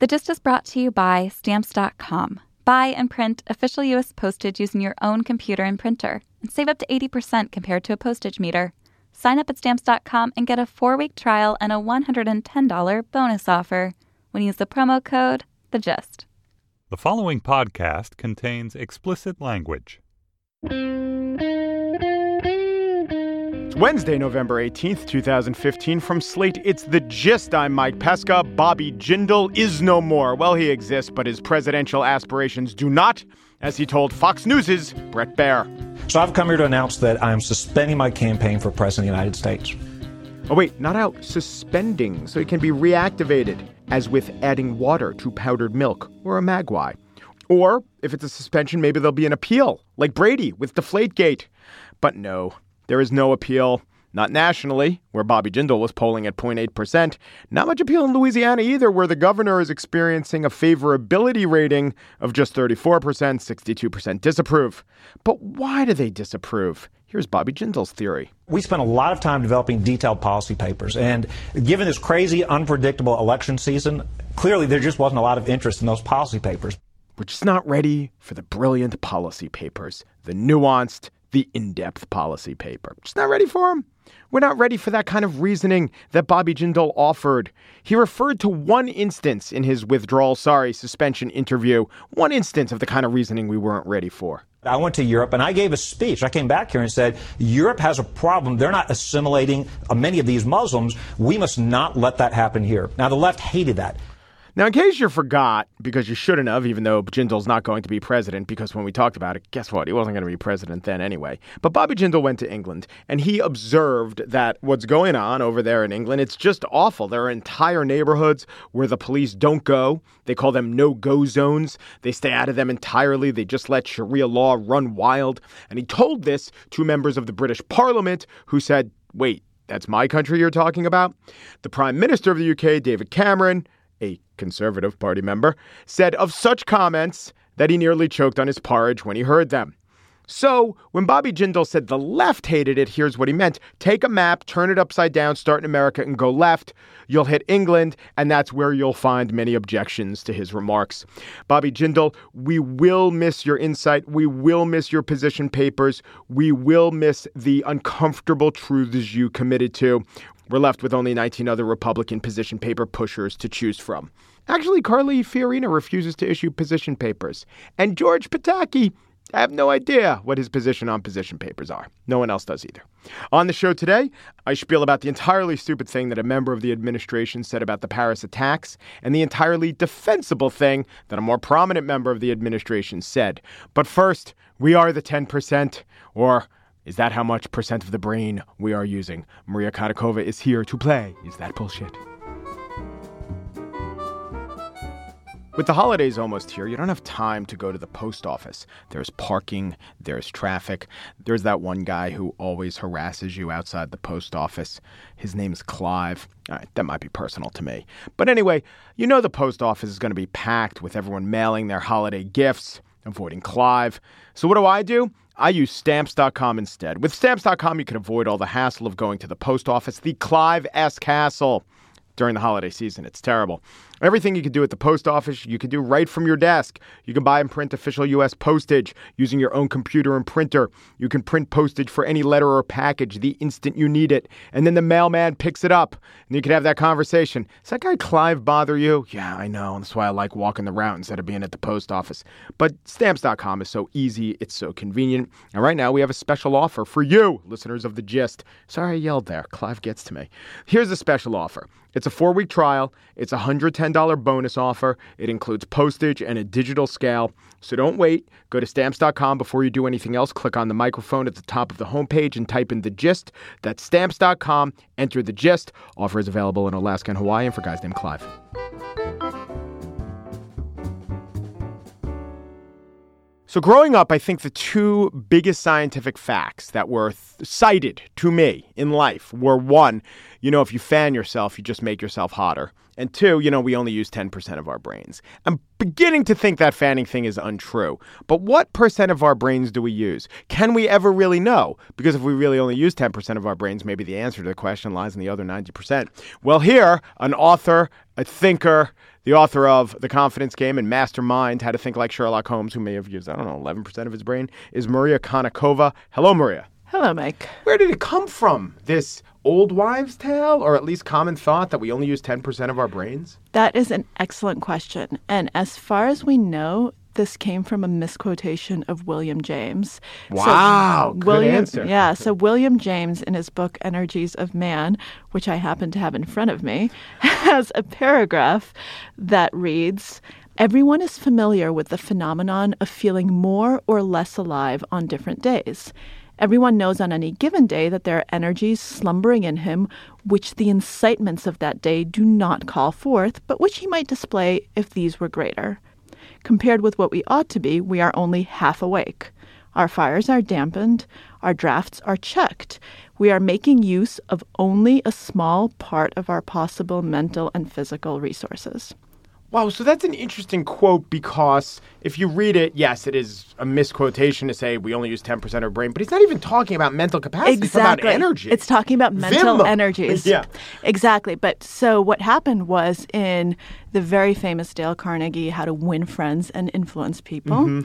The Gist is brought to you by Stamps.com. Buy and print official U.S. postage using your own computer and printer, and save up to 80% compared to a postage meter. Sign up at Stamps.com and get a 4-week trial and a $110 bonus offer when you use the promo code THEGIST. The following podcast contains explicit language. It's Wednesday, November 18th, 2015. From Slate, it's The Gist. I'm Mike Pesca. Bobby Jindal is no more. Well, he exists, but his presidential aspirations do not, as he told Fox News' Brett Baer. So I've come here to announce that I'm suspending my campaign for president of the United States. Oh, wait, not out. Suspending, so it can be reactivated, as with adding water to powdered milk or a magwai. Or, if it's a suspension, maybe there'll be an appeal, like Brady with Deflategate. But no. There is no appeal, not nationally, where Bobby Jindal was polling at 0.8%. Not much appeal in Louisiana either, where the governor is experiencing a favorability rating of just 34%, 62% disapprove. But why do they disapprove? Here's Bobby Jindal's theory. We spent a lot of time developing detailed policy papers, and given this crazy, unpredictable election season, clearly there just wasn't a lot of interest in those policy papers. We're just not ready for the brilliant policy papers, the nuanced, the in-depth policy paper. Just not ready for him. We're not ready for that kind of reasoning that Bobby Jindal offered. He referred to one instance in his suspension interview, one instance of the kind of reasoning we weren't ready for. I went to Europe and I gave a speech. I came back here and said, Europe has a problem. They're not assimilating many of these Muslims. We must not let that happen here. Now, the left hated that. Now, in case you forgot, because you shouldn't have, even though Jindal's not going to be president, because when we talked about it, guess what? He wasn't going to be president then anyway. But Bobby Jindal went to England, and he observed that what's going on over there in England, it's just awful. There are entire neighborhoods where the police don't go. They call them no-go zones. They stay out of them entirely. They just let Sharia law run wild. And he told this to members of the British Parliament who said, wait, that's my country you're talking about? The Prime Minister of the UK, David Cameron, a Conservative Party member, said of such comments that he nearly choked on his porridge when he heard them. So when Bobby Jindal said the left hated it, here's what he meant. Take a map, turn it upside down, start in America and go left. You'll hit England, and that's where you'll find many objections to his remarks. Bobby Jindal, we will miss your insight. We will miss your position papers. We will miss the uncomfortable truths you committed to. We're left with only 19 other Republican position paper pushers to choose from. Actually, Carly Fiorina refuses to issue position papers. And George Pataki, I have no idea what his position on position papers are. No one else does either. On the show today, I spiel about the entirely stupid thing that a member of the administration said about the Paris attacks and the entirely defensible thing that a more prominent member of the administration said. But first, we are the 10%, or is that how much percent of the brain we are using? Maria Konnikova is here to play Is That Bullshit? With the holidays almost here, you don't have time to go to the post office. There's parking. There's traffic. There's that one guy who always harasses you outside the post office. His name is Clive. All right, that might be personal to me. But anyway, you know the post office is going to be packed with everyone mailing their holiday gifts, avoiding Clive. So what do? I use Stamps.com instead. With Stamps.com, you can avoid all the hassle of going to the post office, the Clive-esque hassle. During the holiday season, it's terrible. Everything you can do at the post office, you can do right from your desk. You can buy and print official U.S. postage using your own computer and printer. You can print postage for any letter or package the instant you need it. And then the mailman picks it up. And you can have that conversation. Does that guy Clive bother you? Yeah, I know. That's why I like walking the route instead of being at the post office. But Stamps.com is so easy. It's so convenient. And right now, we have a special offer for you, listeners of The Gist. Sorry I yelled there. Clive gets to me. Here's a special offer. It's a 4-week trial. It's a $110 bonus offer. It includes postage and a digital scale. So don't wait. Go to Stamps.com before you do anything else. Click on the microphone at the top of the homepage and type in The Gist. That's Stamps.com. Enter The Gist. Offer is available in Alaska and Hawaii and for guys named Clive. So growing up, I think the two biggest scientific facts that were cited to me in life were, one, you know, if you fan yourself, you just make yourself hotter. And two, you know, we only use 10% of our brains. I'm beginning to think that Fanning thing is untrue. But what percent of our brains do we use? Can we ever really know? Because if we really only use 10% of our brains, maybe the answer to the question lies in the other 90%. Well, here, an author, a thinker, the author of The Confidence Game and Mastermind, How to Think Like Sherlock Holmes, who may have used, 11% of his brain, is Maria Konnikova. Hello, Maria. Hello, Mike. Where did it come from, this old wives' tale, or at least common thought that we only use 10% of our brains? That is an excellent question. And as far as we know, this came from a misquotation of William James. Wow, good answer. Yeah, so William James, in his book Energies of Man, which I happen to have in front of me, has a paragraph that reads, "Everyone is familiar with the phenomenon of feeling more or less alive on different days. Everyone knows on any given day that there are energies slumbering in him, which the incitements of that day do not call forth, but which he might display if these were greater. Compared with what we ought to be, we are only half awake. Our fires are dampened. Our drafts are checked. We are making use of only a small part of our possible mental and physical resources." Wow, so that's an interesting quote, because if you read it, yes, it is a misquotation to say we only use 10% of our brain, but he's not even talking about mental capacity. Exactly. It's about energy. It's talking about mental energies. Yeah. Exactly. But so what happened was, in the very famous Dale Carnegie, How to Win Friends and Influence People,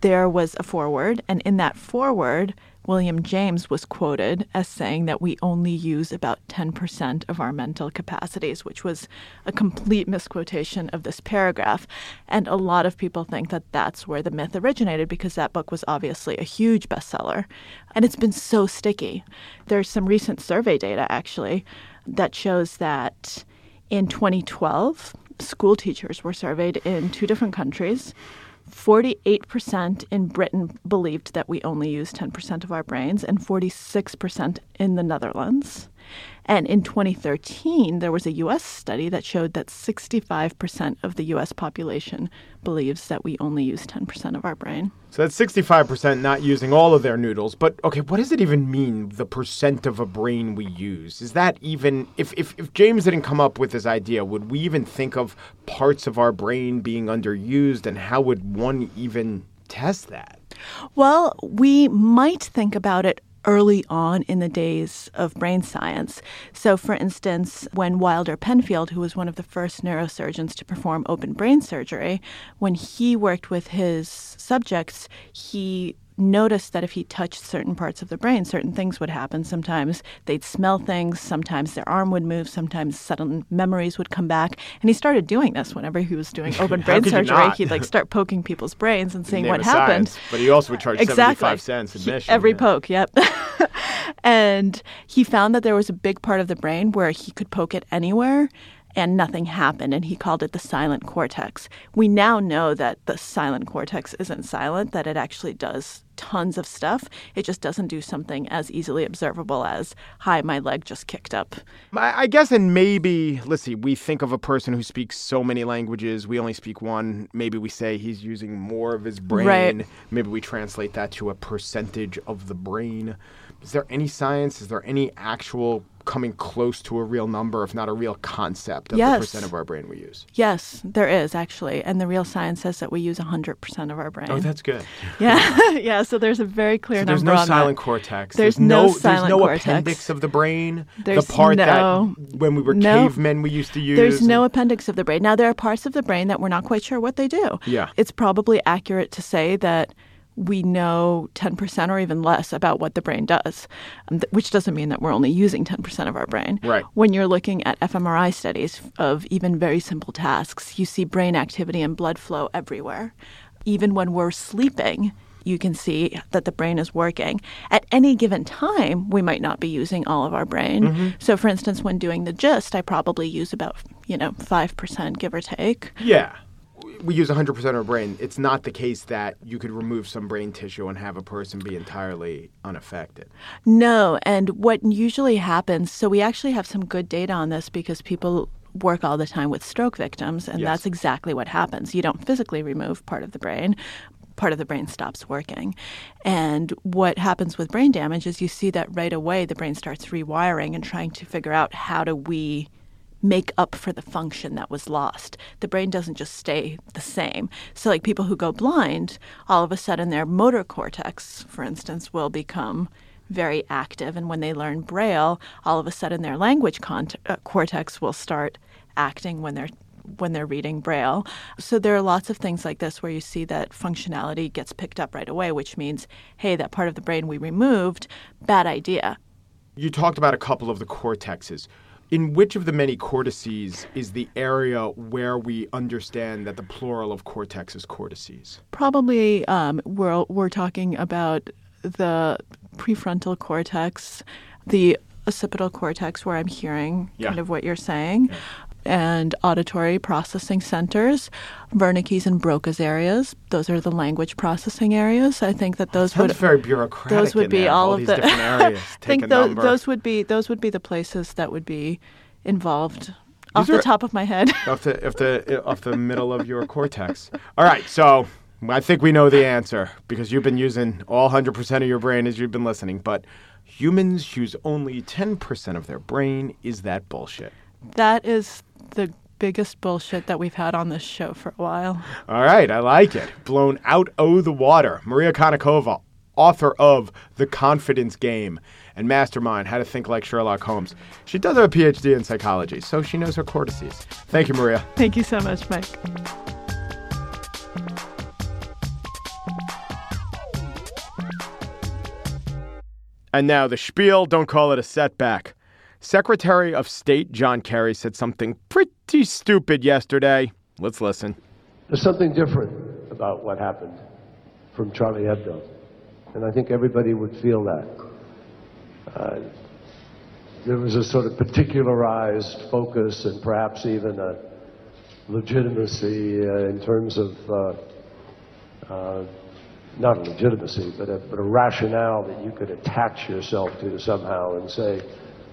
there was a foreword, and in that foreword, William James was quoted as saying that we only use about 10% of our mental capacities, which was a complete misquotation of this paragraph. And a lot of people think that that's where the myth originated, because that book was obviously a huge bestseller. And it's been so sticky. There's some recent survey data, actually, that shows that in 2012, school teachers were surveyed in 2 different countries. 48% in Britain believed that we only use 10% of our brains, and 46% in the Netherlands. And in 2013, there was a U.S. study that showed that 65% of the U.S. population believes that we only use 10% of our brain. So that's 65% not using all of their noodles. But, okay, what does it even mean, the percent of a brain we use? Is that even, if James didn't come up with this idea, would we even think of parts of our brain being underused, and how would one even test that? Well, we might think about it early on in the days of brain science. So, for instance, when Wilder Penfield, who was one of the first neurosurgeons to perform open brain surgery, when he worked with his subjects, he noticed that if he touched certain parts of the brain, certain things would happen. Sometimes they'd smell things, sometimes their arm would move, sometimes sudden memories would come back. And he started doing this whenever he was doing open brain surgery. He'd start poking people's brains and seeing what happened. Science, but he also would charge 75 cents admission. Every poke, yep. And he found that there was a big part of the brain where he could poke it anywhere and nothing happened, and he called it the silent cortex. We now know that the silent cortex isn't silent, that it actually does tons of stuff. It just doesn't do something as easily observable as, hi, my leg just kicked up. I guess, and maybe, let's see, we think of a person who speaks so many languages. We only speak one. Maybe we say he's using more of his brain. Right. Maybe we translate that to a percentage of the brain. Is there any science? Is there any actual coming close to a real number, if not a real concept of the percent of our brain we use? Yes, there is, actually. And the real science says that we use 100% of our brain. Oh, that's good. Yeah, yeah. So there's a very clear number on that. There's no silent cortex. There's no appendix of the brain. Cavemen we used to use. There's no appendix of the brain. Now, there are parts of the brain that we're not quite sure what they do. Yeah. It's probably accurate to say that we know 10% or even less about what the brain does, which doesn't mean that we're only using 10% of our brain. Right. When you're looking at fMRI studies of even very simple tasks, you see brain activity and blood flow everywhere. Even when we're sleeping, you can see that the brain is working. At any given time, we might not be using all of our brain. Mm-hmm. So, for instance, when doing The Gist, I probably use about 5%, give or take. Yeah. We use 100% of our brain. It's not the case that you could remove some brain tissue and have a person be entirely unaffected. No, and what usually happens, so we actually have some good data on this, because people work all the time with stroke victims, and that's exactly what happens. You don't physically remove part of the brain. Part of the brain stops working. And what happens with brain damage is you see that right away the brain starts rewiring and trying to figure out, how do we make up for the function that was lost. The brain doesn't just stay the same. So like people who go blind, all of a sudden their motor cortex, for instance, will become very active. And when they learn Braille, all of a sudden their language cortex will start acting when they're reading Braille. So there are lots of things like this where you see that functionality gets picked up right away, which means, hey, that part of the brain we removed, bad idea. You talked about a couple of the cortexes. In which of the many cortices is the area where we understand that the plural of cortex is cortices? Probably we're talking about the prefrontal cortex, the occipital cortex where I'm hearing kind of what you're saying, and auditory processing centers, Wernicke's and Broca's areas. Those are the language processing areas. I think that those would very bureaucratic. Those would be all of these different areas. Those would be the places that would be involved. Off the top of my head, off the middle of your cortex. All right, so I think we know the answer because you've been using all 100% of your brain as you've been listening. But humans use only 10% of their brain. Is that bullshit? That is the biggest bullshit that we've had on this show for a while. All right. I like it. Blown out of the water. Maria Konnikova, author of The Confidence Game and Mastermind, How to Think Like Sherlock Holmes. She does have a PhD in psychology, so she knows her cortices. Thank you, Maria. Thank you so much, Mike. And now the spiel. Don't call it a setback. Secretary of State John Kerry said something pretty stupid yesterday. Let's listen. There's something different about what happened from Charlie Hebdo, and I think everybody would feel that. There was a sort of particularized focus and perhaps even a legitimacy in terms of, not a legitimacy, but a rationale that you could attach yourself to somehow and say,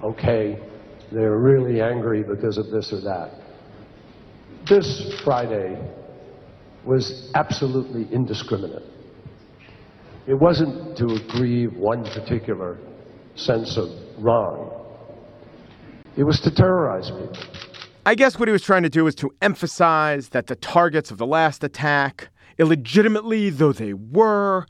okay, they're really angry because of this or that. This Friday was absolutely indiscriminate. It wasn't to aggrieve one particular sense of wrong. It was to terrorize people. I guess what he was trying to do was to emphasize that the targets of the last attack, illegitimately though they were,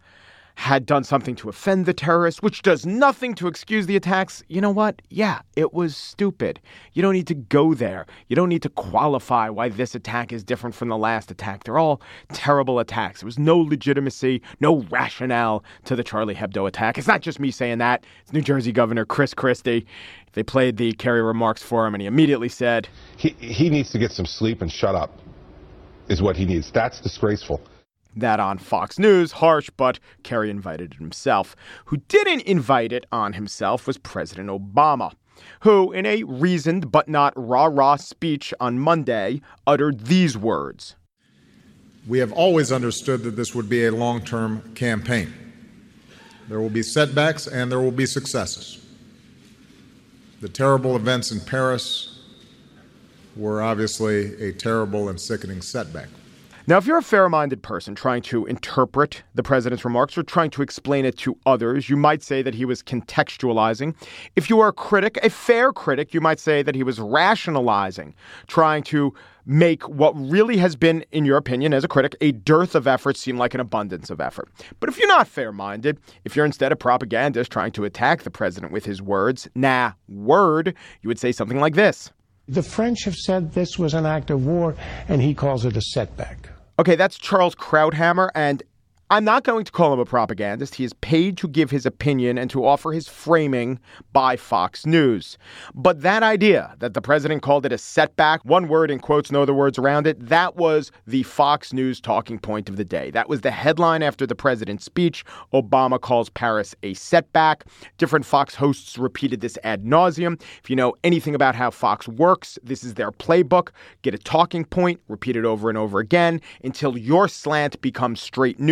had done something to offend the terrorists, which does nothing to excuse the attacks. You know what? Yeah, it was stupid. You don't need to go there. You don't need to qualify why this attack is different from the last attack. They're all terrible attacks. There was no legitimacy, no rationale to the Charlie Hebdo attack. It's not just me saying that. It's New Jersey Governor Chris Christie. They played the Kerry remarks for him, and he immediately said, He needs to get some sleep and shut up is what he needs. That's disgraceful. That on Fox News, harsh, but Kerry invited it himself. Who didn't invite it on himself was President Obama, who, in a reasoned but not rah-rah speech on Monday, uttered these words. We have always understood that this would be a long-term campaign. There will be setbacks and there will be successes. The terrible events in Paris were obviously a terrible and sickening setback. Now, if you're a fair-minded person trying to interpret the president's remarks or trying to explain it to others, you might say that he was contextualizing. If you are a critic, a fair critic, you might say that he was rationalizing, trying to make what really has been, in your opinion, as a critic, a dearth of effort seem like an abundance of effort. But if you're not fair-minded, if you're instead a propagandist trying to attack the president with his words, you would say something like this. The French have said this was an act of war, and he calls it a setback. Okay, that's Charles Krauthammer, and I'm not going to call him a propagandist. He is paid to give his opinion and to offer his framing by Fox News. But that idea that the president called it a setback, one word in quotes, no other words around it, that was the Fox News talking point of the day. That was the headline after the president's speech. Obama calls Paris a setback. Different Fox hosts repeated this ad nauseum. If you know anything about how Fox works, this is their playbook. Get a talking point, repeat it over and over again until your slant becomes straight news.